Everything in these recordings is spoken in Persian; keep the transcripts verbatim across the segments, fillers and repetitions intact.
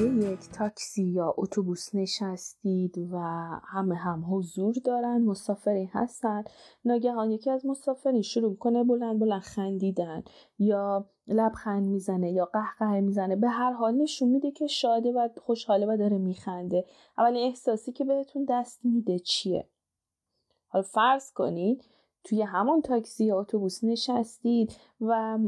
توی یک تاکسی یا اتوبوس نشستید و همه هم حضور دارن، مسافرین هستن، ناگهان یکی از مسافرین شروع کنه بلند بلند خندیدن یا لبخند میزنه یا قهقه میزنه، به هر حال نشون میده که شاده و خوشحاله و داره میخنده. اولین احساسی که بهتون دست میده چیه؟ حالا فرض کنید توی همون تاکسی یا اتوبوس نشستید و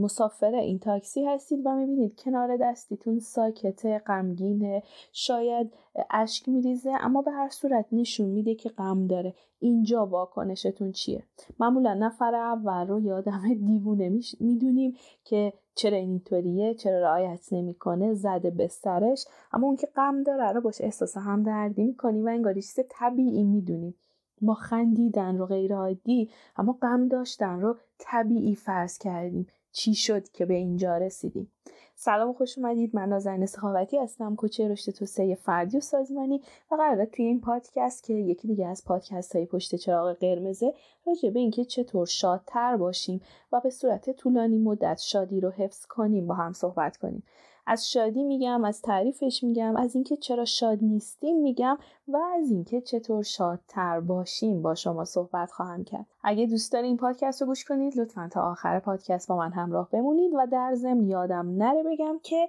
مسافر این تاکسی هستید و میبینید کنار دستیتون ساکته، غمگینه، شاید اشک میریزه، اما به هر صورت نشون میده که غم داره. اینجا واکنشتون چیه؟ معمولا نفر اول رو یادم دیوونه میدونیم که چرا اینطوریه، چرا رعایت نمیکنه، زده به سرش، اما اون که غم داره رو باش احساس همدردی میکنیم و انگاری چیز طبیعی میدونیم. ما خندیدن رو غیر عادی، اما غم داشتن رو طبیعی فرض کردیم. چی شد که به اینجا رسیدیم؟ سلام و خوش اومدید. من نازنین سخاوتی هستم، کوچه رشد توسعه فردی و سازمانی، و قراره توی این پادکست که یکی دیگه از پادکست‌های پشت چراغ قرمزه، راجع به اینکه چطور شادتر باشیم و به صورت طولانی مدت شادی رو حفظ کنیم با هم صحبت کنیم. از شادی میگم، از تعریفش میگم، از اینکه چرا شاد نیستیم میگم و از اینکه چطور شادتر باشیم با شما صحبت خواهم کرد. اگه دوست دارین این پادکست رو گوش کنید، لطفاً تا آخر پادکست با من همراه بمونید. و در ضمن یادم نره بگم که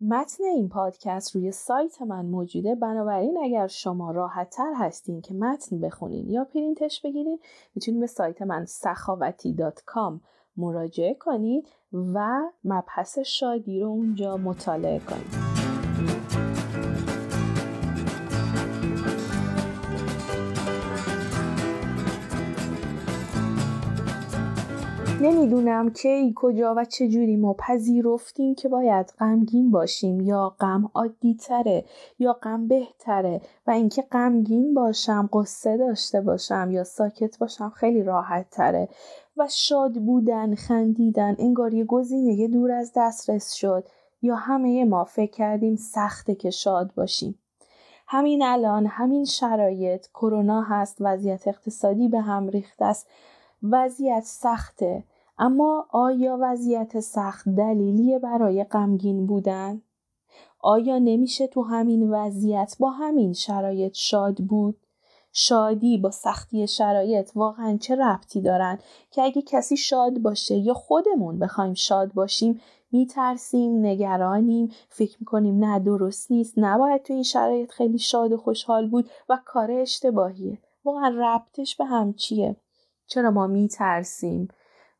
متن این پادکست روی سایت من موجوده، بنابراین اگر شما راحت‌تر هستین که متن بخونین یا پرینتش بگیرین، میتونین به سایت من سخاوتی دات کام مراجعه کنید و مبحث شادی رو اونجا مطالعه کنید. نمیدونم کی، کجا و چه جوری ما پذیرفتیم که باید غمگین باشیم، یا غم عادی تره یا غم بهتره، و اینکه غمگین باشم، قصه داشته باشم یا ساکت باشم خیلی راحت تره، و شاد بودن، خندیدن انگار یه گزینه دور از دسترس شد، یا همه ما فکر کردیم سخته که شاد باشیم. همین الان، همین شرایط، کرونا هست، وضعیت اقتصادی به هم ریخته است، وضعیت سخته، اما آیا وضعیت سخت دلیلیه برای غمگین بودن؟ آیا نمیشه تو همین وضعیت با همین شرایط شاد بود؟ شادی با سختی شرایط واقعا چه ربطی دارن که اگه کسی شاد باشه یا خودمون بخوایم شاد باشیم میترسیم، نگرانیم، فکر میکنیم نه درست نیست، نباید تو این شرایط خیلی شاد و خوشحال بود و کار اشتباهیه. واقعا ربطش به هم چیه؟ چرا ما میترسیم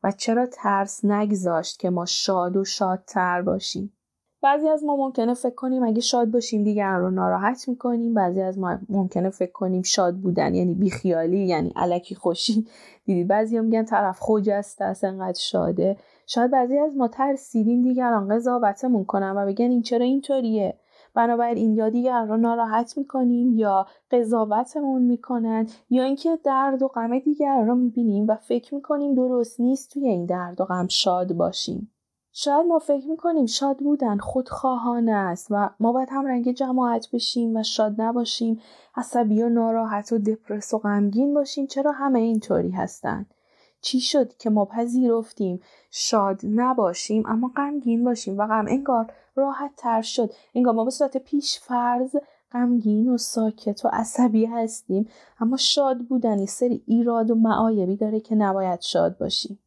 و چرا ترس نگذاشت که ما شاد و شادتر باشیم؟ بعضی از ما ممکنه فکر کنیم اگه شاد باشیم دیگران رو ناراحت میکنیم، بعضی از ما ممکنه فکر کنیم شاد بودن یعنی بیخیالی، یعنی الکی خوشی. دیدید بعضی هم میگن طرف خجسته است انقدر شاده. شاید بعضی از ما ترسیدیم دیگران قضاوتمون کنن و بگن این چرا اینطوریه، بنابراین یا دیگران رو ناراحت میکنیم یا قضاوتمون میکنن، یا اینکه درد و غم دیگران رو میبینیم و فکر میکنیم درست نیست توی این درد و غم شاد باشیم. شاید ما فکر میکنیم شاد بودن خودخواهانه است و ما باید هم رنگ جماعت بشیم و شاد نباشیم، عصبی و ناراحت و دپرس و غمگین باشیم. چرا همه اینطوری هستن؟ چی شد که ما پذیرفتیم شاد نباشیم اما غمگین باشیم و غم انگار راحت تر شد؟ انگار ما به صورت پیش فرض غمگین و ساکت و عصبی هستیم، اما شاد بودن یه سری ایراد و معایبی داره که نباید شاد باشیم.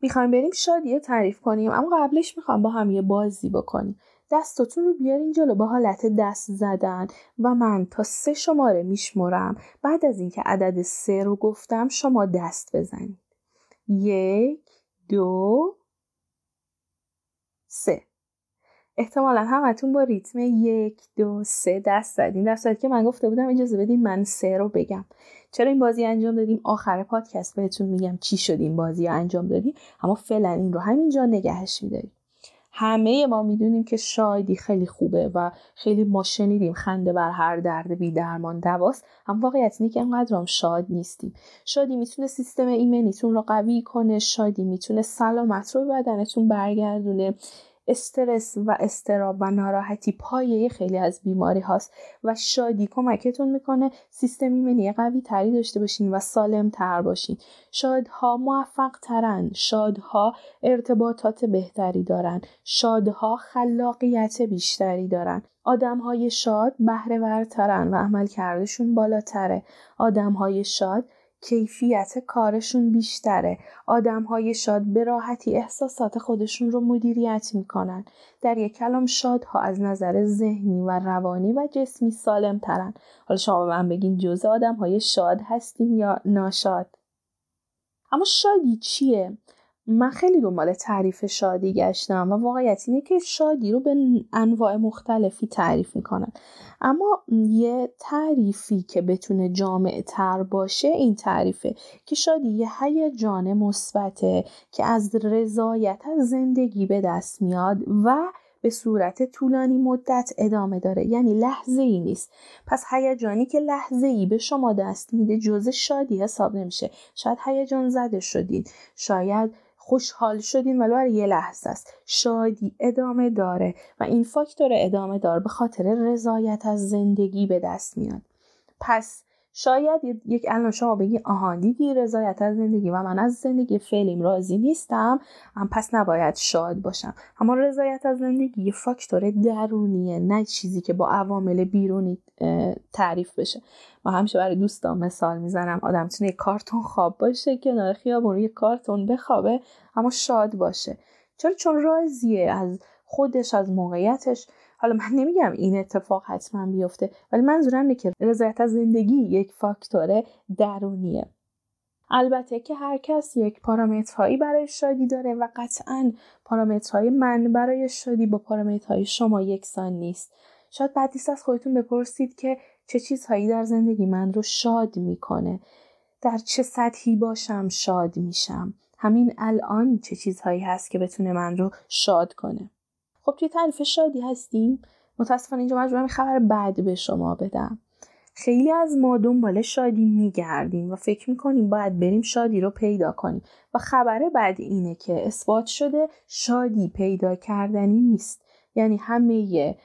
میخوایم بریم شادی رو تعریف کنیم، اما قبلش میخوام با هم یه بازی بکنیم. دستتون رو بیارین جلو با حالت دست زدن و من تا سه شماره میشمرم. بعد از اینکه عدد سه رو گفتم شما دست بزنید. یک، دو، سه. احتمالا همتون با ریتم یک، دو، سه دست زدین، در صورتی که من گفته بودم اجازه بدین من سه رو بگم. چرا این بازی انجام دادیم؟ آخر پادکست بهتون میگم چی شد این بازی رو انجام دادیم، اما فعلا این رو همینجا نگهش میداریم. همه ما میدونیم که شادی خیلی خوبه و خیلی ما شنیدیم خنده بر هر درد بی درمان دواست، هم واقعیت اینه که انقدرام شاد نیستیم. شادی میتونه سیستم ایمنیتون رو قوی کنه، شادی میتونه سلامت رو بدنتون برگردونه. استرس و اضطراب و ناراحتی پایه خیلی از بیماری هاست و شادی کمکتون میکنه سیستم ایمنی قوی تری داشته باشین و سالم تر باشین. شادها موفق ترن، شادها ارتباطات بهتری دارن، شادها خلاقیت بیشتری دارن. آدم‌های شاد بهره‌ورترن و عملکردشون بالاتره. آدم‌های شاد کیفیت کارشون بیشتره. آدم‌های شاد به راحتی احساسات خودشون رو مدیریت میکنن. در یک کلام شادها از نظر ذهنی و روانی و جسمی سالم‌ترن. حالا شما به من بگین جزء آدم‌های شاد هستین یا ناشاد؟ اما شادی چیه؟ من خیلی دنبال تعریف شادی گشتم و واقعیت اینه که شادی رو به انواع مختلفی تعریف میکنن، اما یه تعریفی که بتونه جامع تر باشه این تعریفه که شادی یه هیجان مثبته که از رضایت از زندگی به دست میاد و به صورت طولانی مدت ادامه داره، یعنی لحظه ای نیست. پس هیجانی که لحظه ای به شما دست میده جزء شادی حساب نمیشه. شاید هیجان زده شدین، شاید خوشحال شدین ولی برای یه لحظه است. شادی ادامه داره و این فاکتور ادامه دار به خاطر رضایت از زندگی به دست میاد. پس شاید یک الان شما بگی آها دیدی رضایت از زندگی و من از زندگی فعلیم راضی نیستم، پس نباید شاد باشم. اما رضایت از زندگی یه فاکتور درونیه، نه چیزی که با عوامل بیرونی تعریف بشه. ما همیشه برای دوستان مثال میزنم، آدم تونه یه کارتون خواب باشه کنار خیابون روی کارتون بخوابه اما شاد باشه. چرا؟ چون راضیه از خودش، از موقعیتش. حالا من نمیگم این اتفاق حتما بیفته، ولی منظورم اینه که رضایت از زندگی یک فاکتور درونیه. البته که هر کس یک پارامترهایی برای شادی داره و قطعاً پارامترهای من برای شادی با پارامترهای شما یکسان نیست. شاید بعد نیست از خودتون بپرسید که چه چیزهایی در زندگی من رو شاد میکنه، در چه سطحی باشم شاد میشم، همین الان چه چیزهایی هست که بتونه من رو شاد کنه. خب توی تعریف شادی هستیم. متاسفانه اینجا مجبورم خبر بد به شما بدم. خیلی از ما دنبال شادی میگردیم و فکر میکنیم باید بریم شادی رو پیدا کنیم و خبر بد اینه که اثبات شده شادی پیدا کردنی نیست. یعنی همه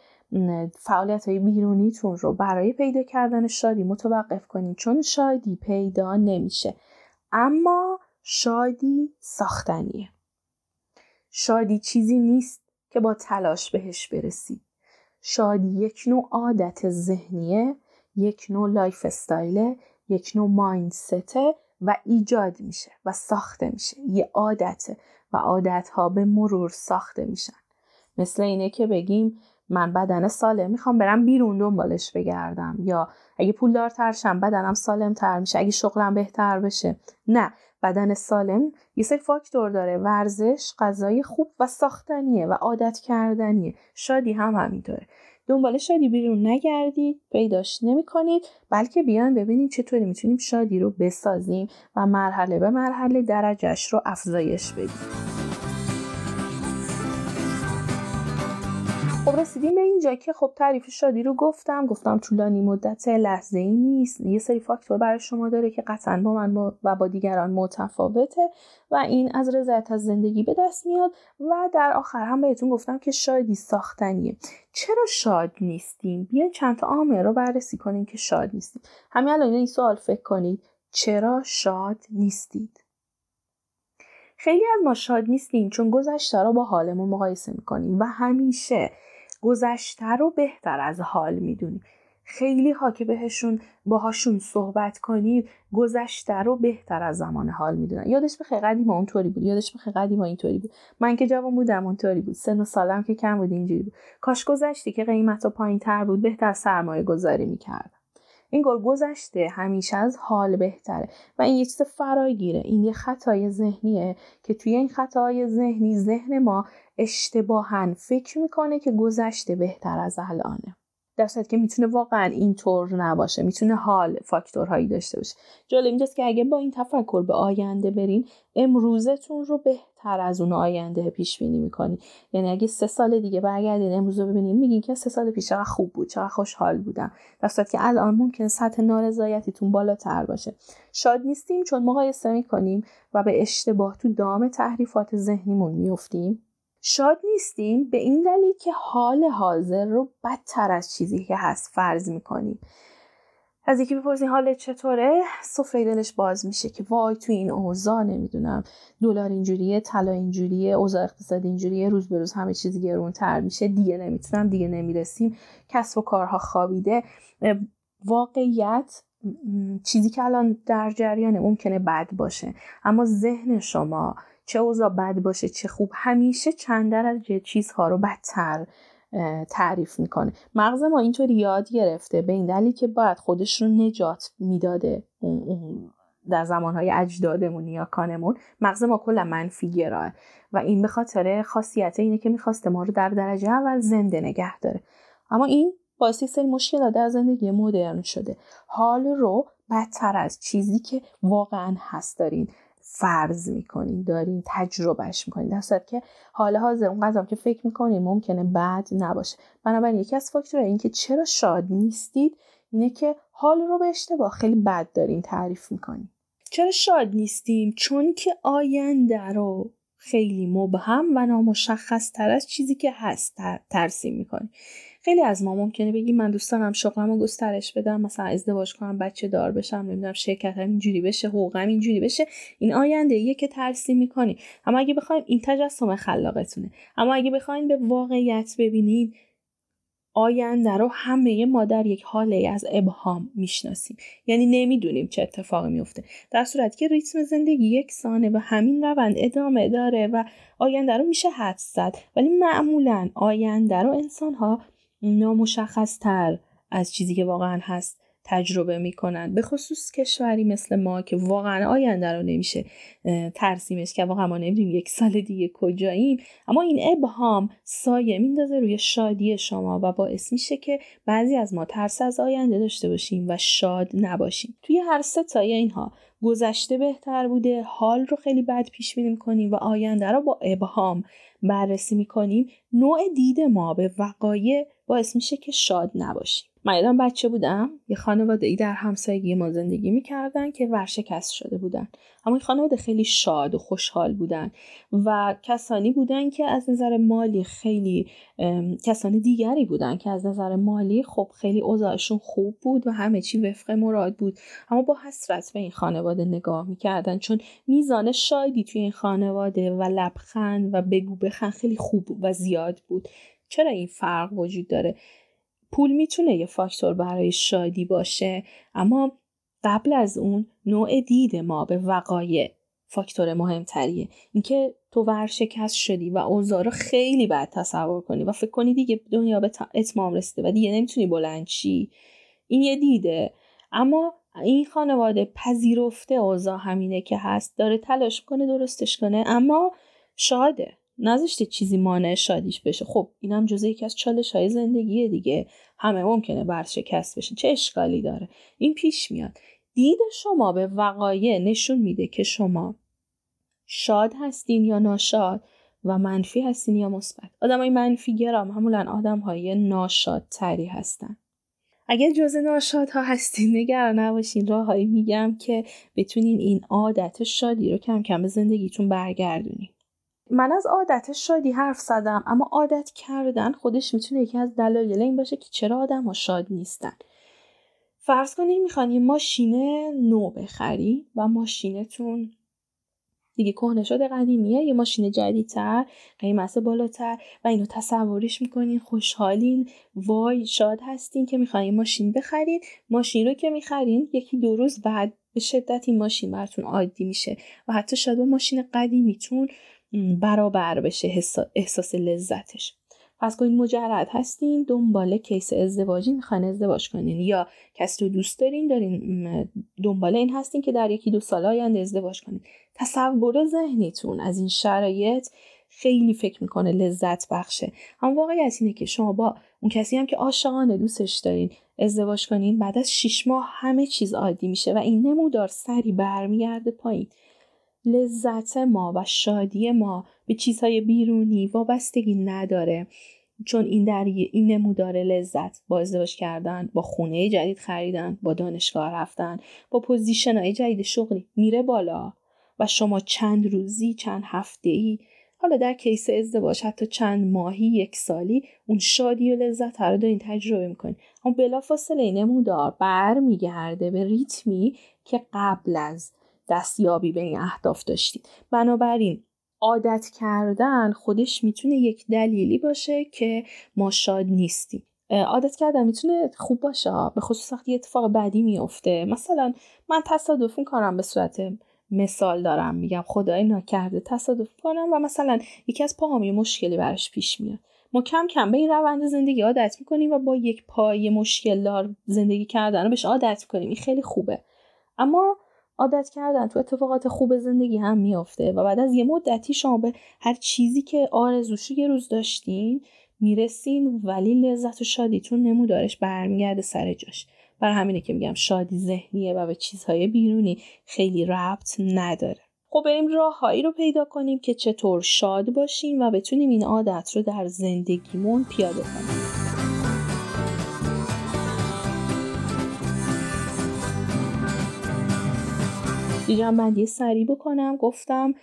فعالیت‌های بیرونیتون رو برای پیدا کردن شادی متوقف کنیم چون شادی پیدا نمیشه. اما شادی ساختنیه. شادی چیزی نیست که با تلاش بهش برسی. شادی یک نوع عادت ذهنیه، یک نوع لایف استایله، یک نوع مایندسته و ایجاد میشه و ساخته میشه. یه عادته و عادتها به مرور ساخته میشن. مثل اینه که بگیم من بدن سالم میخوام برم بیرون دنبالش بگردم، یا اگه پولدارتر شم بدنم سالم تر میشه، اگه شغلم بهتر بشه. نه، بدن سالم یه سری فاکتور داره، ورزش، غذای خوب و ساختنیه و عادت کردنیه. شادی هم همینطوره. دنبال شادی بیرون نگردید، پیداش نمی‌کنید، بلکه بیان ببینید چطوری میتونیم شادی رو بسازیم و مرحله به مرحله درجهش رو افزایش بدیم. خب رسیدیم به اینجا که خب تعریف شادی رو گفتم گفتم طولانی مدت، لحظه‌ای نیست، یه سری فاکتور برای شما داره که قطعاً با من و با دیگران متفاوته و این از رضایت از زندگی به دست میاد و در آخر هم بهتون گفتم که شادی ساختنیه. چرا شاد نیستیم؟ بیاین چند تا عامل رو بررسی کنیم که شاد نیستیم. همین الان این سوال فکر کنید، چرا شاد نیستید؟ خیلی از ما شاد نیستیم چون گذشته رو با حالمون مقایسه می‌کنیم و همیشه گذشته رو بهتر از حال میدونیم. خیلی ها که بهشون باهاشون صحبت کنید گذشته رو بهتر از زمان حال میدونن. یادش بخیر قدیم اونطوری بود، یادش بخیر قدیم اینطوری بود، من که جوان بودم اونطوری بود، سن و سالم که کم بود اینجوری بود، کاش گذشتی که قیمت‌ها پایین‌تر بود بهتر سرمایه گذاری می‌کردم. این گل گذشته همیشه از حال بهتره و این یه چیز فراگیره. این یه خطای ذهنیه که توی این خطای ذهنی ذهن ما اشتباهاً فکر میکنه که گذشته بهتر از الانه، در صورتی که میتونه واقعاً اینطور نباشه. میتونه حال فاکتورهایی داشته باشه. جالب اینجاست که اگه با این تفکر به آینده برین، امروزتون رو بهتر از اون آینده پیش بینی میکنی. یعنی اگه سه سال دیگه برگردین امروز رو ببینین میگین که سه سال پیش چقدر خوب بود، چقدر خوشحال بودم، در صورتی که الان ممکنه سطح نارضایتیتون بالاتر باشه. شاد نیستیم چون مقایسه میکنیم و به اشتباه تو دام تحریفات ذهنیمون میافتیم. شاد نیستیم به این دلیل که حال حاضر رو بدتر از چیزی که هست فرض میکنیم. از یکی بپرسی حالت چطوره، سفره دلش باز میشه که وای تو این اوضاع نمیدونم دلار اینجوریه، طلا اینجوریه، اوضاع اقتصادی اینجوریه، روز به روز همه چیز گرونتر میشه، دیگه نمیتونم، دیگه نمیرسیم، کسب و کارها خوابیده. واقعیت چیزی که الان در جریانه ممکنه بد باشه، اما ذهن شما چه اوضاع بد باشه چه خوب همیشه چندر از چیزها رو بدتر تعریف میکنه. مغز ما اینطوری یاد گرفته، به این دلیل که باید خودش رو نجات میداده در زمانهای اجدادمون یا کانمون. مغز ما کلا منفی گراه و این به خاطر خاصیت اینه که میخواسته ما رو در درجه اول زنده نگه داره، اما این باعث سری مشکلات در زندگی مدرن شده. حال رو بدتر از چیزی که واقعا هست دارین فرض میکنین، دارین تجربهش میکنین، در صورتی که حال حاضر اونقدرم که فکر میکنین ممکنه بد نباشه. بنابراین یکی از فاکتورهای این که چرا شاد نیستید اینه که حال رو به اشتباه خیلی بد دارین تعریف میکنین. چرا شاد نیستیم؟ چون که آینده رو خیلی مبهم و نامشخص تر از چیزی که هست ترسیم میکنیم. خیلی از ما ممکنه بگیم من دوست دارم شغلمو گسترش بدم، مثلا ازدواج کنم، بچه دار بشم، نمیدونم شرکتم اینجوری بشه، حقوقم اینجوری بشه. این آینده ایه که ترسیم میکنی. اما اگه بخوایم، این تجسم خلاقتونه، اما اگه بخوایم به واقعیت ببینید، آینده رو همه ما در یک حاله از ابهام میشناسیم، یعنی نمیدونیم چه اتفاقی میفته، در صورتی که ریتم زندگی یکسانه و همین روند ادامه داره و آینده رو میشه حدس زد. ولی معمولاً آینده رو انسان‌ها نامشخص‌تر از چیزی که واقعاً هست تجربه میکنن، به خصوص کشوری مثل ما که واقعا آینده رو نمیشه ترسیمش که واقعا ما نمیدونیم یک سال دیگه کجاییم. اما این ابهام سایه میندازه روی شادی شما و باعث میشه که بعضی از ما ترس از آینده داشته باشیم و شاد نباشیم. توی هر سه تای اینها گذشته بهتر بوده، حال رو خیلی بد پیش بینی میکنیم و آینده رو با ابهام بررسی میکنیم، نوع دید ما به وقایع باعث میشه که شاد نباشیم. من یادم بچه بودم یه خانواده ای در همسایگی ما زندگی میکردن که ورشکست شده بودن، اما این خانواده خیلی شاد و خوشحال بودن و کسانی بودن که از نظر مالی خیلی کسانی دیگری بودن که از نظر مالی خب خیلی اوضاعشون خوب بود و همه چی وفق مراد بود، اما با حسرت به این خانواده نگاه میکردن چون میزان شادی توی این خانواده و لبخند و بگو بخند خیلی خوب و زیاد بود. چرا این فرق وجود داره؟ پول میتونه یه فاکتور برای شادی باشه، اما قبل از اون نوع دید ما به وقایع فاکتور مهمتریه. اینکه تو ورشکست شدی و اوضاع رو خیلی بد تصور کنی و فکر کنی دیگه دنیا به اتمام رسیده و دیگه نمیتونی بلند شی، این یه دیده. اما این خانواده پذیرفته اوضاع همینه که هست، داره تلاش کنه درستش کنه، اما شاده، نذاشته چیزی مانع شادیش بشه. خب اینم جزء یکی از چالش‌های زندگیه دیگه، همه ممکنه ورشکست بشن، چه اشکالی داره، این پیش میاد. دید شما به وقایع نشون میده که شما شاد هستین یا ناشاد و منفی هستین یا مثبت. آدمای منفی گرا معمولا آدم‌های ناشادتری هستن. اگر جزء ناشادها هستین نگران نباشین، راههایی میگم که بتونین این عادت شادی رو کم کم به زندگیتون برگردونین. من از عادت شادی حرف زدم، اما عادت کردن خودش میتونه یکی از دلایل این باشه که چرا آدم ها شاد نیستن. فرض کنید میخوان یه ماشین نو بخری و ماشینتون دیگه کهنه شده، قدیمیه، یه ماشین جدیدتر، قیمت بالاتر و اینو تصورش میکنین، خوشحالین، وای شاد هستین که میخواین یه ماشین بخرین. ماشین رو که میخرین یکی دو روز بعد به شدت این ماشین براتون عادی میشه و حتی شاید با ماشین قدیمیتون برابر بشه احساس لذتش. پس کنید مجرد هستین، دنبال کیس ازدواجی، میخواین ازدواج کنین یا کسی رو دوست دارین، دارین دنبال این هستین که در یکی دو سال آینده ازدواج کنین. تصور ذهنیتون از این شرایط خیلی فکر میکنه لذت بخشه، اما واقعیت اینه که شما با اون کسی هم که عاشقانه دوستش دارین ازدواج کنین، بعد از شش ماه همه چیز عادی میشه و این نمودار سری برمیگرده پایین. لذت ما و شادی ما به چیزهای بیرونی وابستگی نداره، چون این در این نمودار لذت با ازدواج کردن، با خونه جدید خریدن، با دانشگاه رفتن، با پوزیشن‌های جدید شغلی میره بالا و شما چند روزی، چند هفته‌ای حالا در کیس ازدواج حتی چند ماهی یک سالی اون شادی و لذت رو دارین تجربه میکنین، اما بلافاصله نمودار برمیگرده به ریتمی که قبل از دستیابی به این اهداف داشتید. بنابراین عادت کردن خودش میتونه یک دلیلی باشه که ما شاد نیستیم. عادت کردن میتونه خوب باشه، به خصوص وقتی اتفاق بعدی میفته. مثلا من تصادفاً کارم، به صورت مثال دارم میگم، خدای ناکرده تصادف کنم و مثلا یکی از پاهام یه مشکلی براش پیش میاد. ما کم کم به این روند زندگی عادت میکنیم و با یک پای مشکل دار زندگی کردن رو بهش عادت میکنیم. این خیلی خوبه، اما عادت کردن تو اتفاقات خوب زندگی هم میافته و بعد از یه مدتی شما به هر چیزی که آرزوش یه روز داشتین میرسین، ولی لذت و شادیتون نمودارش برمیگرده سر جاش. برای همینه که میگم شادی ذهنیه و به چیزهای بیرونی خیلی ربط نداره. خب بریم راههایی رو پیدا کنیم که چطور شاد باشیم و بتونیم این عادت رو در زندگیمون پیاده کنیم. جنبندی سریع بکنم، گفتم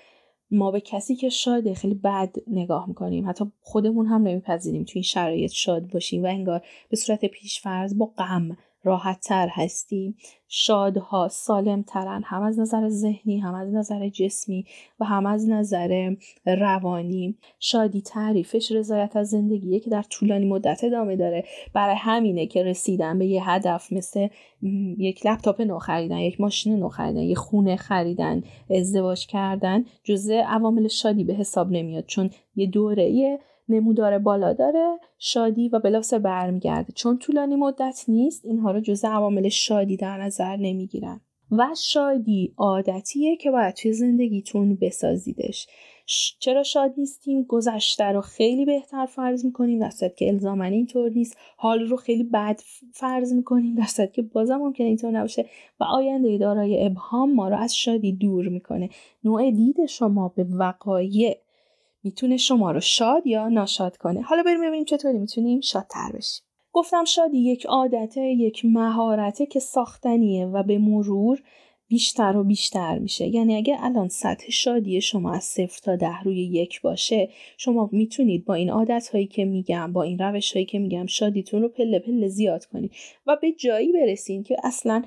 ما به کسی که شاده خیلی بد نگاه میکنیم، حتی خودمون هم نمیپذیریم توی این شرایط شاد باشیم و انگار به صورت پیشفرض با غم راحت تر هستیم. شادها سالم ترن، هم از نظر ذهنی، هم از نظر جسمی و هم از نظر روانی. شادی تعریفش رضایت از زندگیه که در طولانی مدت ادامه داره. برای همینه که رسیدن به یه هدف مثل یک لپتاپ نو خریدن، یک ماشین نو خریدن، یک خونه خریدن، ازدواج کردن جزء عوامل شادی به حساب نمیاد، چون یه دوره‌ای نمودار بالا داره شادی و بلافاصله برمیگرده. چون طولانی مدت نیست، اینها رو جزء عوامل شادی در نظر نمیگیرن. و شادی عادتیه که باید توی زندگیتون بسازیدش. چرا شاد نیستیم؟ گذشته رو خیلی بهتر فرض میکنیم، در صورتی که الزاماً اینطور نیست. حال رو خیلی بد فرض میکنیم، در صورتی که بازم ممکنه اینطور نباشه. و آینده دارای ابهام ما رو از شادی دور میکنه. نوع دید شما به وقایع میتونه شما رو شاد یا ناشاد کنه. حالا بریم ببینیم چطوری میتونیم شادتر بشیم. گفتم شادی یک عادته، یک مهارته که ساختنیه و به مرور بیشتر و بیشتر میشه. یعنی اگه الان سطح شادی شما از صفر تا ده روی یک باشه، شما میتونید با این عادتهایی که میگم، با این روشهایی که میگم، شادیتون رو پله پله زیاد کنید و به جایی برسین که اصلاً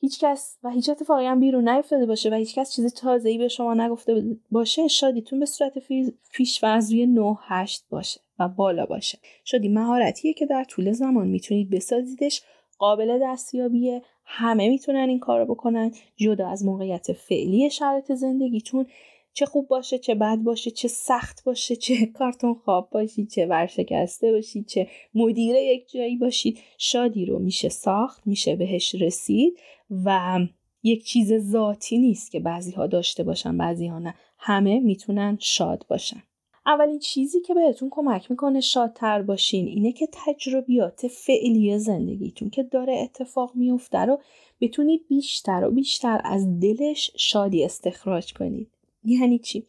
هیچ کس و هیچ اتفاقی هم بیرون نیفتاده باشه و هیچ کس چیز تازه‌ای به شما نگفته باشه. شادیتون به صورت پیش‌فرض روی نه هشت باشه و بالا باشه. شادی مهارتیه که در طول زمان میتونید بسازیدش، قابل دستیابیه، همه میتونن این کار رو بکنن، جدا از موقعیت فعلی شرایط زندگیتون، چه خوب باشه چه بد باشه، چه سخت باشه چه کارتون خواب باشید، چه ورشکسته باشید، چه مدیر یک جایی باشید. شادی رو میشه ساخت، میشه بهش رسید و یک چیز ذاتی نیست که بعضی ها داشته باشن بعضی ها نه. همه میتونن شاد باشن. اولین چیزی که بهتون کمک میکنه شادتر باشین اینه که تجربیات فعلی زندگیتون که داره اتفاق میفته رو بتونید بیشتر و بیشتر از دلش شادی استخراج کنید. یعنی چی؟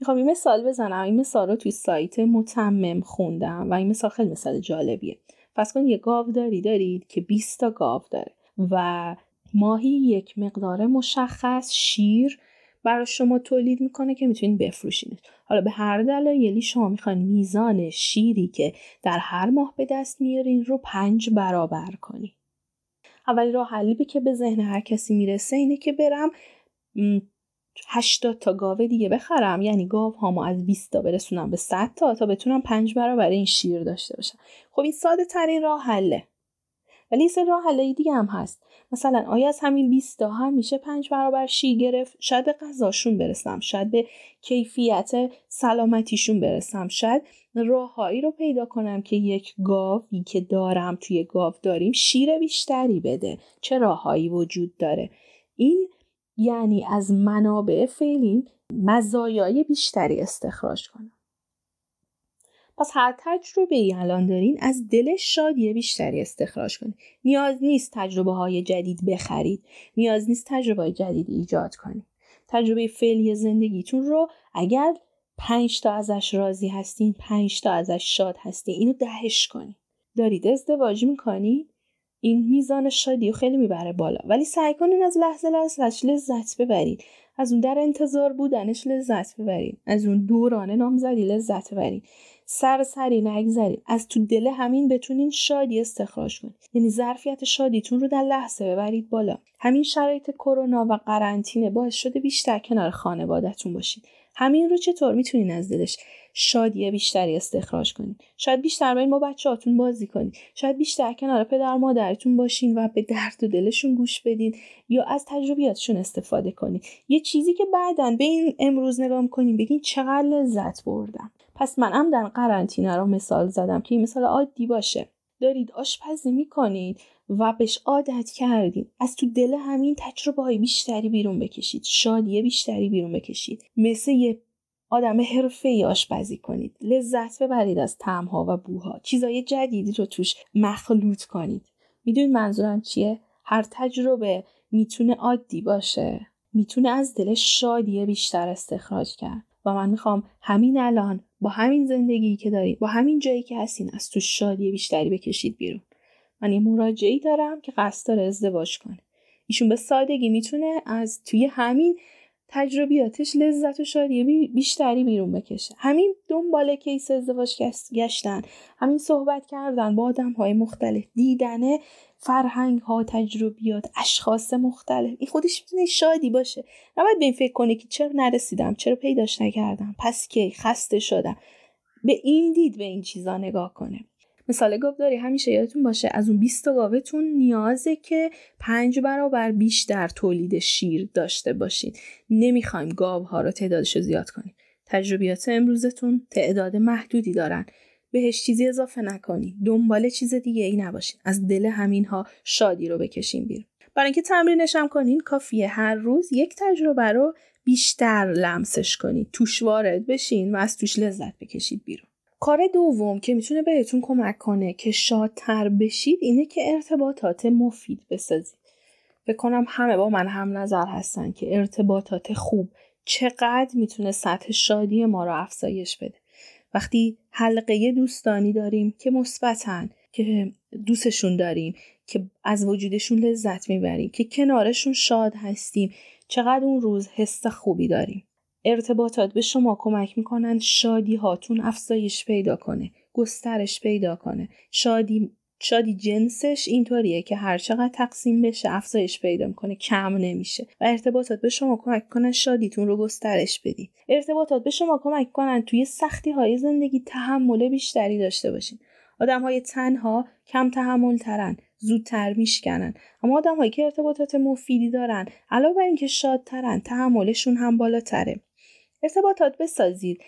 میخوام این مثال بزنم. این مثال رو توی سایت متمم خوندم و این مثال خیلی مثال جالبیه. فرض کنید یه گاو داری دارید که بیست تا گاو داره و ماهی یک مقدار مشخص شیر برای شما تولید میکنه که میتونید بفروشینش. حالا به هر دلایلی شما میخواین میزان شیری که در هر ماه به دست میارین رو پنج برابر کنید. اولین راه حلی که به ذهن هر کسی میرسه اینه که برم هشتاد تا گاو دیگه بخرم، یعنی گاوهامو از بیست تا برسونم به صد تا تا بتونم پنج برابر این شیر داشته باشم. خب این ساده ترین راه حله، ولی این سه راه حل دیگه هم هست. مثلا آیا از همین بیست تا هم میشه پنج برابر شیر گرفت؟ شاید به غذاشون برسم، شاید به کیفیت سلامتیشون برسم، شاید راههایی رو پیدا کنم که یک گاوی که دارم توی گاو داریم شیر بیشتری بده. چه راههایی وجود داره؟ این یعنی از منابع فعلی مزایای بیشتری استخراج کنم. پس هر تجربه‌ای الان دارین از دلش شادی بیشتری استخراج کنید. نیاز نیست تجربه‌های جدید بخرید، نیاز نیست تجربه‌های جدید ایجاد کنید. تجربه فعلی زندگیتون رو اگر پنج تا ازش راضی هستین، پنج تا ازش شاد هستین، اینو دهش کنید. دارید ازدواج می‌کنید، این میزان شادی رو خیلی میبره بالا، ولی سعی کنین از لحظه لحظه لذت ببرید. از اون در انتظار بودنش لذت ببرید، از اون دوران نامزدی لذت ببرید، سر سری نگذرید، از تو دل همین بتونین شادی استخراج کنید، یعنی ظرفیت شادیتون رو در لحظه ببرید بالا. همین شرایط کرونا و قرنطینه باعث شده بیشتر کنار خانواده‌تون باشید. همین رو چطور میتونین از دلش شادی بیشتری استخراج کنین؟ شاید بیشتر با این ما بچه‌هاتون بازی کنین، شاید بیشتر کنار پدر مادرتون باشین و به درد و دلشون گوش بدین یا از تجربیاتشون استفاده کنین. یه چیزی که بعداً به این امروز نگاه می‌کنین بگین چقدر لذت بردم. پس من هم در قرنطینه رو مثال زدم که این مثال عادی باشه. دارید آشپزی می‌کنید و بهش عادت کردید، از تو دل همین تجربه‌های بیشتری بیرون بکشید، شادی بیشتری بیرون بکشید، مثل یه آدم حرفه‌ای آشپزی کنید، لذت ببرید از طعم‌ها و بوها، چیزای جدیدی رو توش مخلوط کنید. میدونید منظورم چیه؟ هر تجربه میتونه عادی باشه، میتونه از دلش شادی بیشتر استخراج کرد و من میخوام همین الان با همین زندگی که دارید، با همین جایی که هستین، از تو شادی بیشتری بکشید بیرون. من یه مراجعی دارم که قصد داره ازدواج کنه. ایشون به سادگی میتونه از توی همین تجربیاتش لذت و شادی بیشتری بیرون بکشه. همین دنبال کیس ازدواج گشتن، همین صحبت کردن با آدم‌های مختلف، دیدن فرهنگ‌ها، تجربیات، اشخاص مختلف، این خودش میتونه شادی باشه. نباید به این فکر کنه که چرا نرسیدم، چرا پیداش نکردم، پس کی خسته شدم. به این دید به این چیزا نگاه کنه. مثال گاوداری همیشه یادتون باشه، از اون بیست تا گاوتون نیازه که پنج برابر بیشتر تولید شیر داشته باشین. نمیخوایم گاوها رو تعدادش رو زیاد کنیم. تجربیات امروزتون تعداد محدودی دارن. بهش چیزی اضافه نکنین. دنبال چیز دیگه ای نباشین. از دل همینها شادی رو بکشین بیرون. برای اینکه تمرینش هم کنین کافیه هر روز یک تجربه رو بیشتر لمسش کنین. توش وارد بشین و از توش لذت بکشید بیرون. کار دوم که میتونه بهتون کمک کنه که شادتر بشید اینه که ارتباطات مفید بسازید. بکنم همه با من هم نظر هستن که ارتباطات خوب چقدر میتونه سطح شادی ما رو افزایش بده. وقتی حلقه دوستانی داریم که مثبتن، که دوستشون داریم، که از وجودشون لذت میبریم، که کنارشون شاد هستیم، چقدر اون روز حس خوبی داریم. ارتباطات به شما کمک میکنن شادی هاتون افزایش پیدا کنه، گسترش پیدا کنه. شادی شادی جنسش اینطوریه که هر چقدر تقسیم بشه افزایش پیدا میکنه، کم نمیشه. و ارتباطات به شما کمک کنن شادیتون رو گسترش بدین. ارتباطات به شما کمک کنن توی سختی های زندگی تحمل بیشتری داشته باشین. آدم های تنها کم تحمل ترن، زودتر میشکنن. اما آدم هایی که ارتباطات مفیدی دارن علاوه بر اینکه شادترن، تحملشون هم بالاتره. ارتباطات بسازید.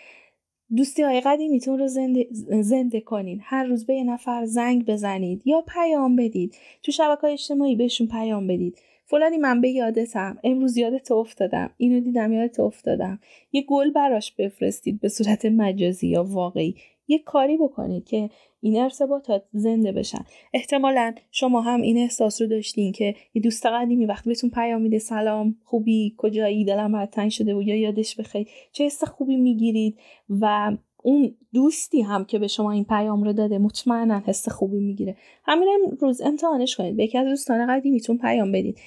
دوستی های قدیمیتون رو زنده, زنده کنین. هر روز به یه نفر زنگ بزنید یا پیام بدید. تو شبکه‌های اجتماعی بهشون پیام بدید. فلانی من به یادتم، امروز یادت افتادم، اینو دیدم یادت افتادم. یه گل براش بفرستید به صورت مجازی یا واقعی. یه کاری بکنید که این ارتباطات زنده بشن. احتمالاً شما هم این احساس رو داشتین که یه دوست قدیمی وقتی بهتون پیام میده سلام، خوبی، کجایی، دلم برات تنگ شده بود، یا یادش بخیر، چه حس خوبی میگیرید و اون دوستی هم که به شما این پیام رو داده مطمئناً حس خوبی میگیره. همین امروز امتحانش کنید. به یکی از دوستان قدیمیتون پیام بدید.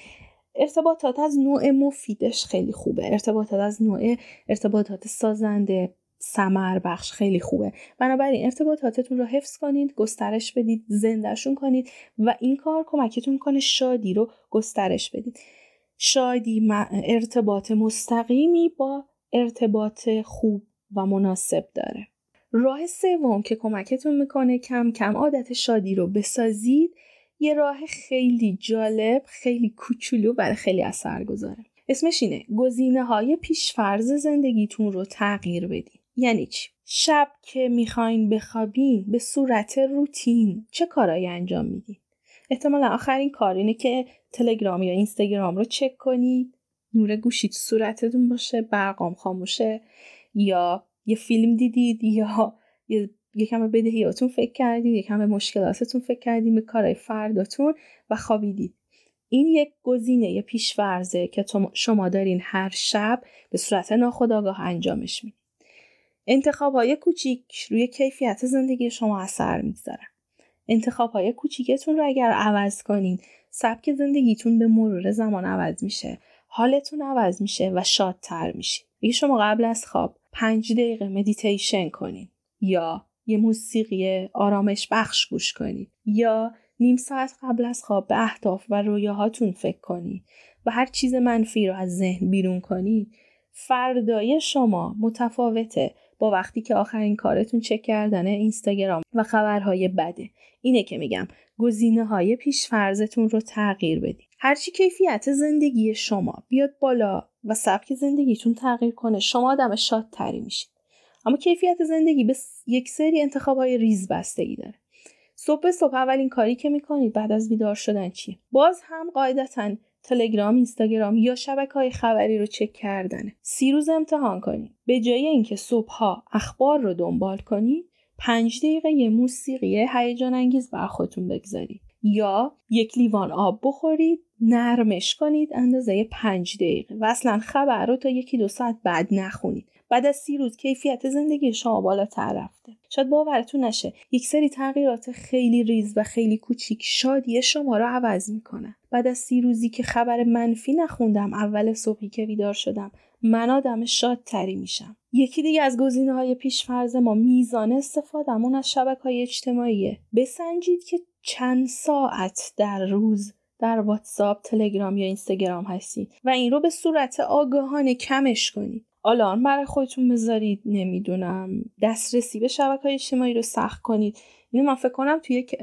ارتباطات از نوع مفیدش خیلی خوبه. ارتباطات از نوع ارتباطات سازنده، ثمر بخش خیلی خوبه. بنابراین ارتباطاتتون رو حفظ کنید، گسترش بدید، زندهشون کنید و این کار کمکتون کنه شادی رو گسترش بدید. شادی ارتباط مستقیمی با ارتباط خوب و مناسب داره. راه سوم که کمکتون میکنه کم کم عادت شادی رو بسازید، یه راه خیلی جالب، خیلی کوچولو و خیلی اثرگذاره. اسمش اینه: گزینه‌های پیشفرض زندگیتون رو تغییر بدید. یعنی چی؟ شب که میخواین بخوابین به صورت روتین چه کارایی انجام میدین؟ احتمالا آخرین کار اینه که تلگرام یا اینستاگرام رو چک کنید، نور گوشیت صورتتون باشه، برقام خاموشه، یا یه فیلم دیدید، یا یکم به بدهیاتون فکر کردید، یکم به مشکلاتتون فکر کردید، به کارهای فرداتون و خوابیدید. این یک گزینه، یه پیش‌فرضه که شما دارین هر شب به صورت ناخودآگاه انجامش میدید. انتخاب‌های کوچیک روی کیفیت زندگی شما اثر می‌گذارن. انتخاب‌های کوچیکتون رو اگر عوض کنین، سبک زندگیتون به مرور زمان عوض میشه. حالتون عوض میشه و شادتر میشین. اگه شما قبل از خواب پنج دقیقه مدیتیشن کنین یا یه موسیقی آرامش بخش گوش کنین یا نیم ساعت قبل از خواب به اهداف و رویاهاتون فکر کنین و هر چیز منفی رو از ذهن بیرون کنین، فردای شما متفاوته با وقتی که آخرین کارتون چک کردن اینستاگرام و خبرهای بده. اینه که میگم گزینه‌های پیش فرضتون رو تغییر بدین. هرچی کیفیت زندگی شما بیاد بالا و سبک زندگیتون تغییر کنه، شما آدم شادتری میشین. اما کیفیت زندگی به یک سری انتخاب‌های ریز بستگی داره. صبح صبح اولین کاری که میکنید بعد از بیدار شدن چیه؟ باز هم قاعدتاً تلگرام، اینستاگرام یا شبکه‌های خبری رو چک کردنه. سی روز امتحان کنید. به جای اینکه صبح‌ها اخبار رو دنبال کنید، پنج دقیقه یه موسیقی هیجان انگیز بر خودتون بگذارید یا یک لیوان آب بخورید، نرمش کنید اندازه پنج دقیقه و اصلا خبر رو تا یکی دو ساعت بعد نخونید. بعد از سی روز کیفیت زندگی شما بالاتر رفته. شاید باورتون نشه یک سری تغییرات خیلی ریز و خیلی کوچیک شادی شما رو عوض میکنه. بعد از سی روزی که خبر منفی نخوندم، اول صبحی که بیدار شدم من آدم شادتری میشم. یکی دیگه از گزینه‌های پیش فرض ما میزان استفادهمون از شبکه‌های اجتماعیه. بسنجید که چند ساعت در روز در واتساپ، تلگرام یا اینستاگرام هستید و این رو به صورت آگاهانه کمش کنید. الان برای خودتون بذارید، نمیدونم دسترسی به شبکه‌های اجتماعی رو سخت کنید. اینو من فکر کنم توی یک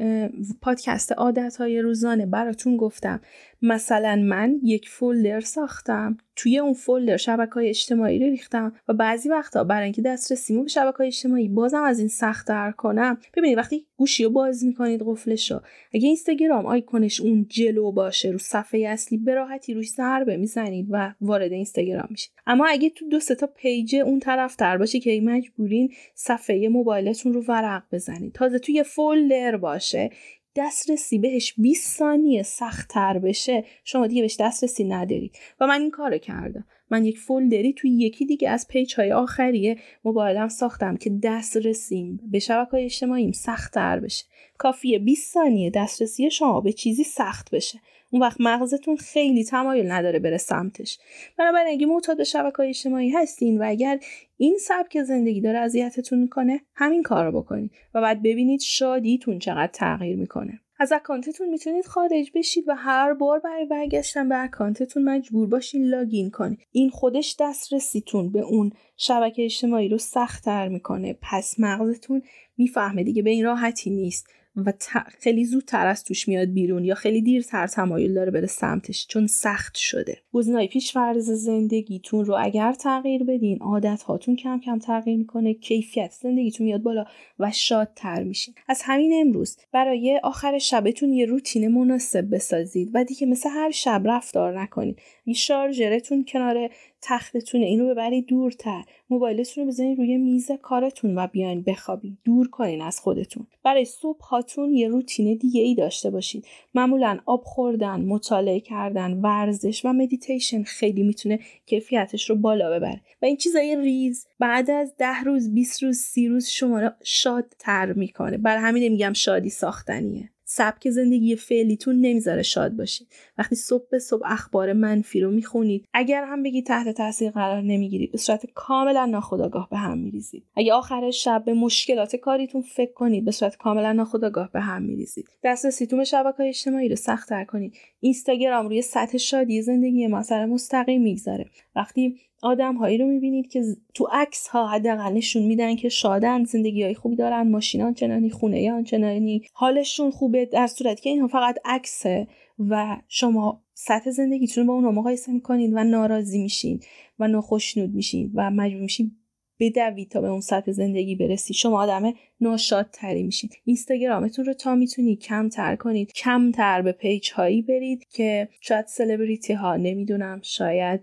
پادکست عادت‌های روزانه براتون گفتم. مثلا من یک فولدر ساختم، توی اون فولدر شبکه‌های اجتماعی رو ریختم و بعضی وقتا برای اینکه دسترسیمو به شبکه‌های اجتماعی بازم از این سخت‌تر کنم، ببینید وقتی گوشی رو باز می‌کنید قفلشو، اگه اینستاگرام آیکونش اون جلو باشه رو صفحه اصلی، به راحتی روش ضربه می‌زنید و وارد اینستاگرام میشید. اما اگه تو دو سه تا پیج اون طرف‌تر باشه که مجبورین صفحه موبایلتون رو ورق بزنید، تازه توی فولدر باشه، دسترسی بهش بیست ثانیه سخت‌تر بشه، شما دیگه بهش دسترسی ندارید. و من این کارو کردم. من یک فولدری توی یکی دیگه از پیج‌های آخریه موبایلم ساختم که دسترسیم به شبکه‌های اجتماعیم سخت‌تر بشه. کافیه بیست ثانیه دسترسی شما به چیزی سخت بشه، اون وقت مغزتون خیلی تمایل نداره بره سمتش. بنابراین اگه معتاد به شبکه‌های اجتماعی هستین و اگر این سبک زندگی داره اذیتتون میکنه، همین کارو بکنید و بعد ببینید شادیتون چقدر تغییر میکنه. از اکانتتون میتونید خارج بشید و هر بار برای برگشتن به اکانتتون مجبور باشین لاگین کنید. این خودش دسترسیتون به اون شبکه اجتماعی رو سخت‌تر میکنه. پس مغزتون میفهمه دیگه به این راحتی نیست و خیلی زودتر از توش میاد بیرون یا خیلی دیرتر تمایل داره بره سمتش، چون سخت شده. گزینه‌های پیش فرض زندگیتون رو اگر تغییر بدین، عادت هاتون کم کم تغییر میکنه، کیفیت زندگیتون میاد بالا و شادتر میشین. از همین امروز برای آخر شبتون یه روتین مناسب بسازید و دیگه مثل هر شب رفتار نکنید. این شارژرتون کنار تختتون، اینو ببرید دورتر، موبایلتون رو بزنید روی میز کارتون و بیاین بخوابید. دور کنین از خودتون. برای صبح هاتون یه روتین دیگه ای داشته باشید. معمولا آب خوردن، مطالعه کردن، ورزش و مدیتیشن خیلی میتونه کیفیتش رو بالا ببره و این چیزای ریز بعد از ده روز، بیست روز، سی روز شما رو شادتر میکنه. برای همین میگم شادی ساختنیه. سبک زندگی فعلیتون نمیذاره شاد باشید. وقتی صبح به صبح اخبار منفی رو میخونید، اگر هم بگید تحت تاثیر قرار نمیگیرید، به صورت کاملا ناخودآگاه به هم میریزید. اگه آخر شب به مشکلات کاریتون فکر کنید، به صورت کاملا ناخودآگاه به هم میریزید. دسترسیتون به شبکه‌های اجتماعی رو سخت‌تر کنید. اینستاگرام روی سطح شادی زندگی ما اثر مستقیم میگذاره. وقتی آدم‌هایی رو می‌بینید که تو عکس‌ها حداقل نشون میدن که شادن، زندگی‌های خوبی دارن، ماشینان چنانی، خونه‌ای چنانی، حالشون خوبه، در صورتی که اینها فقط عکسه و شما سطح زندگیتون با اونها مقایسه می‌کنید و ناراضی میشین و ناخوشنود میشین و مجبور میشین بدوی تا به اون سطح زندگی برسی. شما آدم ناشادتری میشین. اینستاگرامتون رو تا میتونید کمتر کنید. کمتر به پیج‌هایی برید که شاید سلبریتی‌ها، نمیدونم، شاید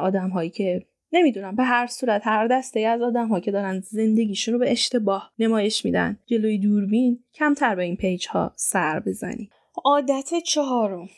آدم هایی که نمیدونم، به هر صورت هر دسته از آدم ها که دارن زندگیشون رو به اشتباه نمایش میدن جلوی دوربین، کمتر به این پیج ها سر بزنی. عادت چهارم،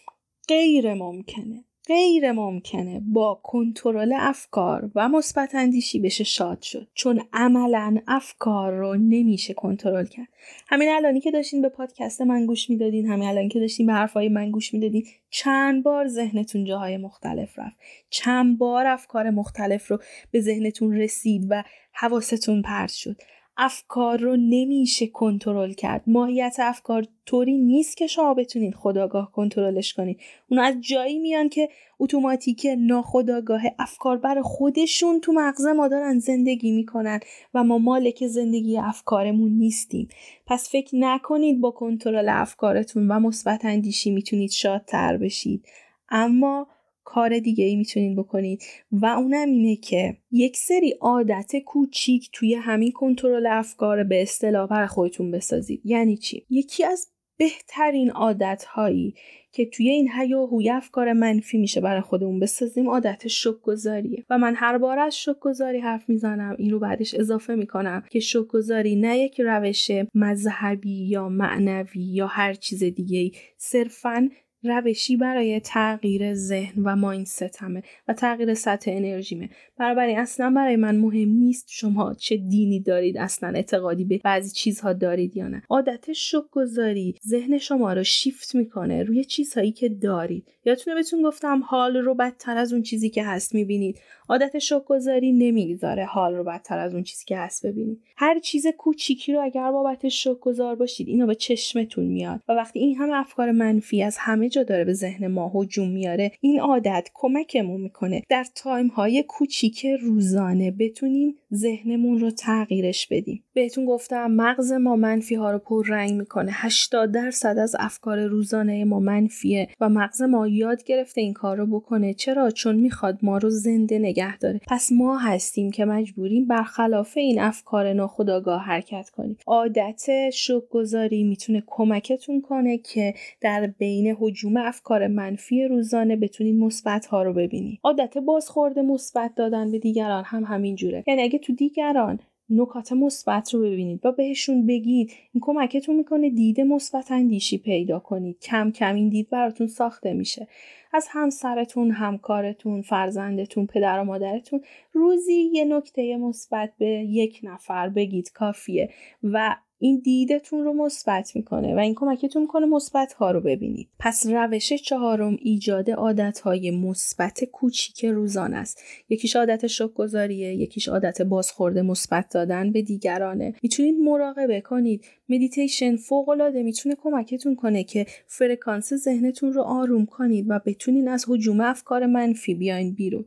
غیر ممکنه. غیر ممکنه با کنترل افکار و مثبت اندیشی بشه شاد شد، چون عملاً افکار رو نمیشه کنترل کرد. همین الانی که داشتین به پادکست من گوش میدادین، همین الانی که داشتین به حرفای من گوش میدادین، چند بار ذهنتون جاهای مختلف رفت، چند بار افکار مختلف رو به ذهنتون رسید و حواستون پرت شد. افکار رو نمیشه کنترل کرد. ماهیت افکار طوری نیست که شما بتونید خودآگاه کنترلش کنید. اونا از جایی میان که اتوماتیک ناخودآگاه افکار بر خودشون تو مغز ما دارن زندگی میکنن و ما مالک زندگی افکارمون نیستیم. پس فکر نکنید با کنترل افکارتون و مثبت اندیشی میتونید شادتر بشید. اما کار دیگه ای میتونید بکنید و اونم اینه که یک سری عادت کوچیک توی همین کنترل افکار به اصطلاح برای خودتون بسازید. یعنی چی؟ یکی از بهترین عادت‌هایی که توی این هیاهوی افکار منفی میشه برای خودمون بسازیم عادت شکرگزاریه و من هر بار از شکرگزاری حرف میزنم. این رو بعدش اضافه میکنم که شکرگزاری نه یک روش مذهبی یا معنوی یا هر چیز دیگه‌ای، صرفاً روشی برای تغییر ذهن و مایندست همه و تغییر سطح انرژیمه. بنابراین اصلا برای من مهم نیست شما چه دینی دارید، اصلا اعتقادی به بعضی چیزها دارید یا نه. عادت شکرگزاری ذهن شما رو شیفت میکنه روی چیزهایی که دارید. یادتونه بهتون گفتم حال رو بدتر از اون چیزی که هست میبینید. عادت شکرگزاری نمیذاره حال رو بدتر از اون چیزی که هست ببینید. هر چیز کوچیکی رو اگر بابت شکرگزار باشید، اینا به چشمتون میاد و وقتی این همه افکار منفی از همه جا داره به ذهن ما هجوم میاره، این عادت کمکمون میکنه در تایم های کوچیک روزانه بتونیم ذهنمون رو تغییرش بدیم. بهتون گفتم مغز ما منفی ها رو پر رنگ میکنه. هشتاد درصد از افکار روزانه ما منفیه و مغز ما یاد گرفته این کار رو بکنه. چرا؟ چون میخواد ما رو زنده نگه داره. پس ما هستیم که مجبوریم برخلاف این افکار ناخودآگاه حرکت کنیم. عادت شکرگزاری میتونه کمکتون کنه که در بین هجوم افکار منفی روزانه بتونید مثبت ها رو ببینید. عادت بازخورد مثبت دادن به دیگران هم همین جوره. یعنی اگه تو دیگران نکات مثبت رو ببینید و بهشون بگید، این کمکتون میکنه دید مثبت اندیشی پیدا کنید. کم کم این دید براتون ساخته میشه. از همسرتون، همکارتون، فرزندتون، پدر و مادرتون روزی یه نکته مثبت به یک نفر بگید کافیه و این دیدتون رو مثبت میکنه و این کمکتون میکنه مثبت ها رو ببینید. پس روش چهارم ایجاد عادت های مثبت کوچیک روزانه است. یکیش عادت شکرگزاریه، یکیش عادت بازخورد مثبت دادن به دیگرانه. میتونید مراقبه کنید. مدیتیشن فوق العاده میتونه کمکتون کنه که فرکانس ذهنتون رو آروم کنید و بتونین از هجوم افکار منفی بیاین بیرون.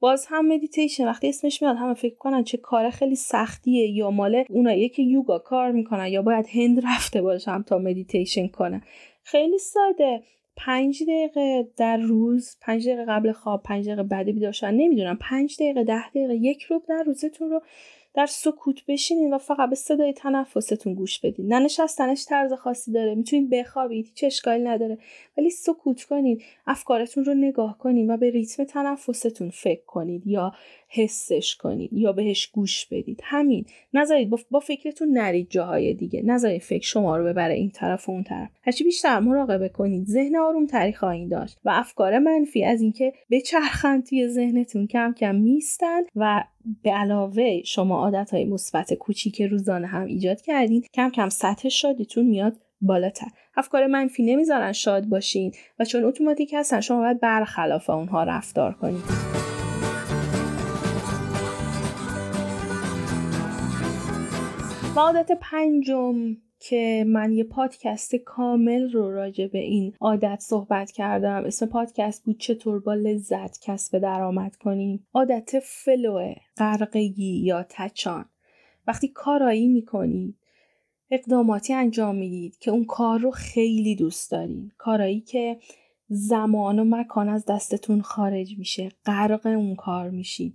باز هم مدیتیشن وقتی اسمش میاد همه فکر کنن چه کار خیلی سختیه یا مال اونایی که یوگا کار میکنن یا باید هند رفته باشم تا مدیتیشن کنن. خیلی ساده. پنج دقیقه در روز، پنج دقیقه قبل خواب، پنج دقیقه بعد بیدار شدن، نمیدونم پنج دقیقه ده دقیقه یک ربع در روزتون رو در سکوت بشینید و فقط به صدای تنفستون گوش بدید. ننشستنش طرز خاصی داره، میتونید بخوابید، چه اشکالی نداره، ولی سکوت کنید، افکارتون رو نگاه کنید و به ریتم تنفستون فکر کنید یا حسش کنید یا بهش گوش بدید. همین. نذارید با فکرتون نرید جاهای دیگه، نذارید فکر شما رو ببره این طرف و اون طرف. هرچی بیشتر مراقبه کنید، ذهن آروم‌تری خواهید داشت و افکار منفی از اینکه بچرخن توی ذهنتون کم کم میستن و به علاوه شما عادت‌های مثبت کوچیک روزانه هم ایجاد کردین، کم کم سطح شادیتون میاد بالاتر. افکار منفی نمیذارن شاد باشین و چون اتوماتیک هستن شما باید برخلاف اونها رفتار کنید. و عادت پنجم که من یه پادکست کامل رو راجع به این عادت صحبت کردم، اسم پادکست بود چطور با لذت کسب درآمد کنیم. عادت فلوه، غرقگی یا تچان. وقتی کارایی میکنید، اقداماتی انجام میدید که اون کار رو خیلی دوست دارین، کارایی که زمان و مکان از دستتون خارج میشه، غرق اون کار میشید،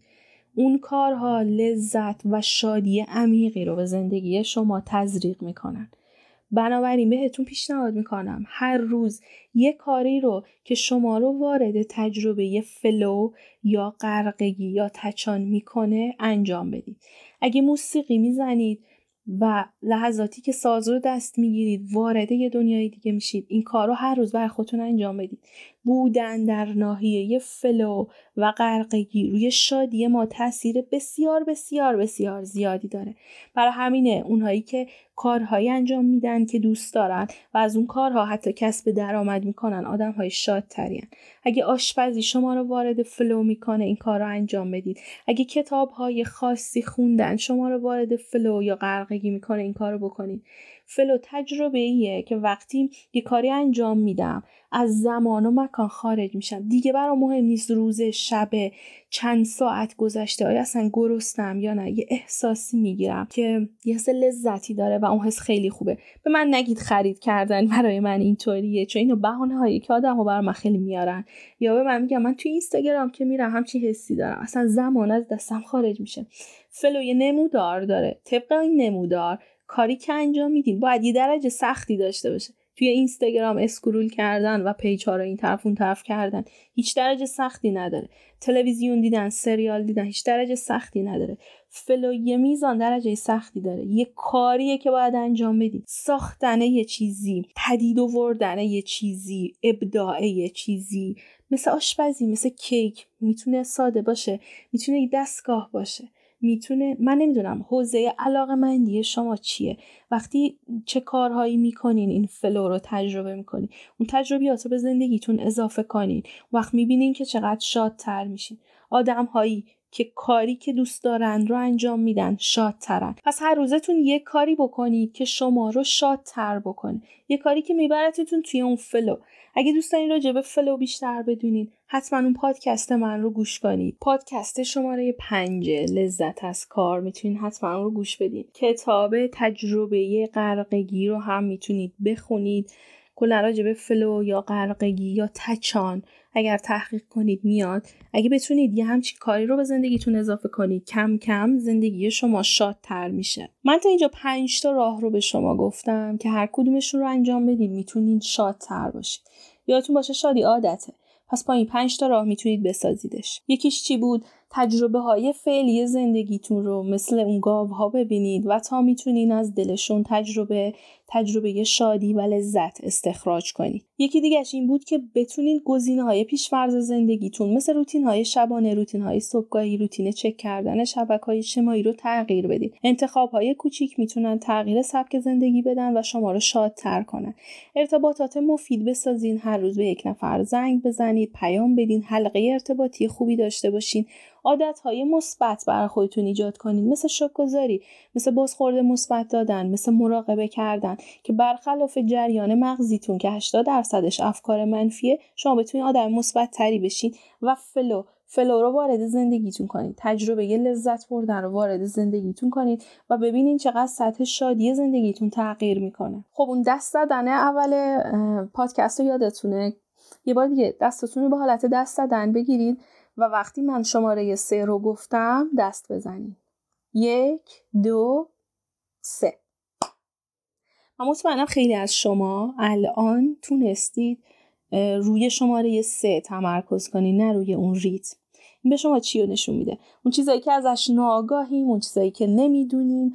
اون کارها لذت و شادی عمیقی رو به زندگی شما تزریق میکنن. بنابراین بهتون پیشنهاد میکنم هر روز یه کاری رو که شما رو وارد تجربه فلو یا غرقگی یا تچان میکنه انجام بدید. اگه موسیقی میزنید و لحظاتی که ساز رو دست میگیرید وارد یه دنیای دیگه میشید، این کار رو هر روز برای خودتون انجام بدید. بودن در ناحیه فلو و غرقگی روی شادی ما تاثیر بسیار بسیار بسیار زیادی داره. برای همینه اونهایی که کارهایی انجام میدن که دوست دارن و از اون کارها حتی کسب درآمد میکنن آدمهای شادترین. اگه آشپزی شما رو وارد فلو میکنه این کارو انجام بدید. اگه کتابهای خاصی خوندن شما رو وارد فلو یا غرقگی میکنه این کارو بکنید. فلو تجربه ایه که وقتی یه کاری انجام میدم از زمان و مکان خارج میشم، دیگه برام مهم نیست روز شب چند ساعت گذشته، آیا اصلا گرسنم یا نه، یه احساسی میگیرم که یه حس لذتی داره و اون حس خیلی خوبه. به من نگید خرید کردن برای من اینطوریه، چون اینو بهانه هایی که آدم‌ها برام خیلی میارن، یا به من میگم من توی اینستاگرام که میرم همچین حسی دارم، اصلا زمان از دستم خارج میشه. فلو یه نمودار داره، طبق این نمودار کاری که انجام میدین باید یه درجه سختی داشته باشه. توی اینستاگرام اسکرول کردن و پیج ها رو این طرف اون طرف کردن هیچ درجه سختی نداره. تلویزیون دیدن، سریال دیدن هیچ درجه سختی نداره. فلو یه میزان درجه سختی داره. یه کاریه که باید انجام بدید. ساختن یه چیزی، پدید آوردن یه چیزی، ابداع یه چیزی، مثل آشپزی، مثل کیک، میتونه ساده باشه، میتونه دستگاه باشه. میتونه من نمیدونم حوزه علاقه‌مندی شما چیه، وقتی چه کارهایی میکنین این فلو رو تجربه میکنین، اون تجربیات رو به زندگیتون اضافه کنین، وقت میبینین که چقدر شادتر میشین. آدم‌هایی که کاری که دوست دارن رو انجام میدن شادترن. پس هر روزتون یه کاری بکنید که شما رو شادتر بکنه، یه کاری که میبرتتون توی اون فلو. اگه دوست دارین راجع به فلو بیشتر بدونین حتما اون پادکست من رو گوش کنید. پادکست شماره پنج لذت از کار، میتونین حتما رو گوش بدین. کتاب تجربه غرقگی رو هم میتونید بخونید. کلا راجع به فلو یا غرقگی یا تچان اگر تحقیق کنید میاد. اگه بتونید یه همچین کاری رو به زندگیتون اضافه کنید کم کم زندگی شما شادتر میشه. من تا اینجا پنج تا راه رو به شما گفتم که هر کدومشون رو انجام بدید میتونید شادتر باشید. یادتون باشه شادی عادته. پس با این پنج تا راه میتونید بسازیدش. یکیش چی بود؟ تجربه های فعلی زندگیتون رو مثل اون گاوها ببینید و تا میتونین از دلشون تجربه تجربه شادی و لذت استخراج کنید. یکی دیگهش این بود که بتونین گزینه های پیش‌فرض زندگیتون مثل روتین های شبانه، روتین های صبحگاهی، روتین چک کردن شبکه‌های اجتماعی رو تغییر بدید. انتخاب های کوچیک میتونن تغییر سبک زندگی بدن و شما رو شادتر کنن. ارتباطات مفید بسازین، هر روز به یک نفر زنگ بزنید، پیام بدین، حلقه ارتباطی خوبی داشته باشین. عادت‌های مثبت برای خودتون ایجاد کنید، مثل شکرگزاری، مثل بازخورد مثبت دادن، مثل مراقبه کردن که برخلاف جریان مغزیتون که هشتاد درصدش افکار منفیه، شما بتونید آدم مثبت‌تری بشین. و فلو فلو رو وارد زندگیتون کنید، تجربه یه لذت بردن رو وارد زندگیتون کنید و ببینین چقدر سطح شادی زندگیتون تغییر میکنه. خب اون دست زدن اول پادکست رو یادتونه، یه بار دیگه دستتون رو به حالت دست زدن بگیرید و وقتی من شماره سه رو گفتم دست بزنید. یک، دو، سه. من مطمئنم خیلی از شما الان تونستید روی شماره سه تمرکز کنید، نه روی اون ریتم. این به شما چی رو نشون میده؟ اون چیزایی که ازش ناآگاهیم، اون چیزایی که نمیدونیم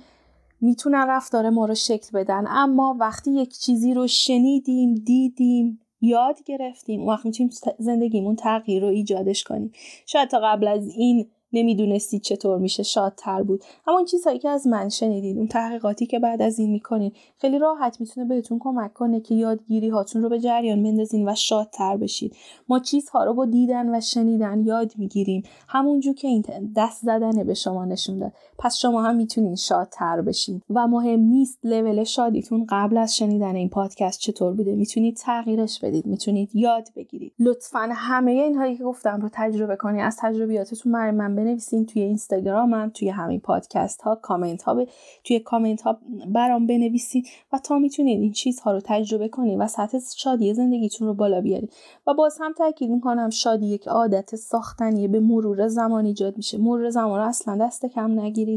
میتونن رفتار ما رو شکل بدن. اما وقتی یک چیزی رو شنیدیم، دیدیم، یاد گرفتیم، وقت میتونیم زندگیمون تغییر رو ایجادش کنیم. شاید تا قبل از این نمیدونستید چطور میشه شادتر بود، اما این چیزهایی که از من شنیدید، اون تحقیقاتی که بعد از این میکنید، خیلی راحت میتونه بهتون کمک کنه که یادگیری هاتون رو به جریان بندازین و شادتر بشید. ما چیزها رو با دیدن و شنیدن یاد میگیریم، همونجور که این دست زدن به شما نشون داد. پس شما هم میتونین شادتر بشید و مهم نیست لول شادیتون قبل از شنیدن این پادکست چطور بوده، میتونید تغییرش بدید، میتونید یاد بگیرید. لطفاً همه اینهایی که گفتم رو تجربه کنید، از تجربیاتتون برام بنویسین. توی اینستاگرام هم، توی همین پادکست ها، کامنت ها ب... توی کامنت ها برام بنویسین و تا میتونین این چیزها رو تجربه کنین و سطح شادی زندگیتون رو بالا بیارین. و باز هم تاکید میکنم شادی یک عادت ساختنیه، به مرور زمان ایجاد میشه. مرور زمان رو اصلا دست کم نگیرید.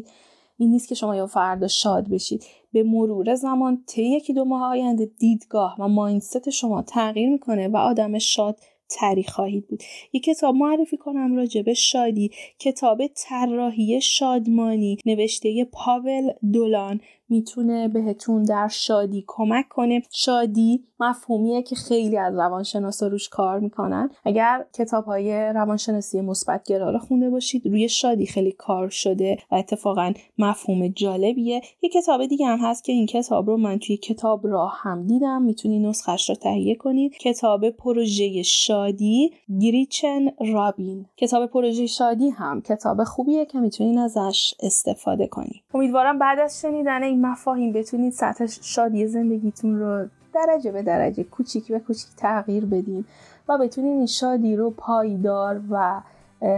این نیست که شما یا فردا شاد بشید. به مرور زمان طی یکی دو ماه آینده دیدگاه و مایندست شما تغییر میکنه و آدم شاد تری خواهید بود. یک کتاب معرفی کنم راجع به شادی، کتاب طراحی شادمانی نوشته پاول دولان میتونه بهتون در شادی کمک کنه. شادی مفهومیه که خیلی از روانشناسا روش کار میکنن. اگر کتاب‌های روانشناسی مثبت گرا رو خونده باشید، روی شادی خیلی کار شده و اتفاقا مفهوم جالبیه. یه کتاب دیگه هم هست که این کتاب رو من توی کتاب راه هم دیدم، میتونید نسخش رو تهیه کنید. کتاب پروژهی شادی گریچن رابین. کتاب پروژهی شادی هم کتاب خوبیه که میتونید ازش استفاده کنید. امیدوارم بعد از شنیدن این مفاهیم بتونید سطح شادی زندگیتون رو درجه به درجه، کوچیک به کوچیک تغییر بدین و بتونین این شادی رو پایدار و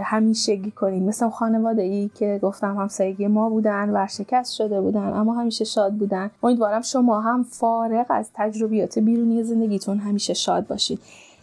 همیشگی کنید. مثل خانواده‌ای که گفتم همسایه ما بودن، ورشکست شده بودن اما همیشه شاد بودن. امیدوارم شما هم فارغ از تجربیات بیرونی زندگیتون همیشه شاد باشید.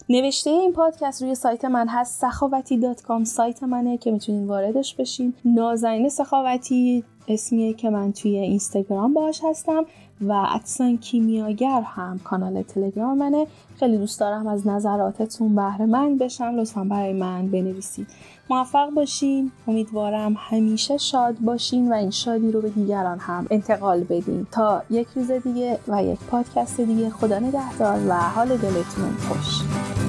نوشته این پادکست روی سایت من هست، سخاوتی دات کام سایت منه که میتونین واردش بشین. نازنین سخاوتی اسمیه که من توی اینستاگرام باهاش هستم و ادسان کیمیاگر هم کانال تلگرام منه. خیلی دوست دارم از نظراتتون بهره مند بشم، لطفاً برای من بنویسید. موفق باشین، امیدوارم همیشه شاد باشین و این شادی رو به دیگران هم انتقال بدین. تا یک روز دیگه و یک پادکست دیگه، خدا نگهدار و حال دلتون خوش.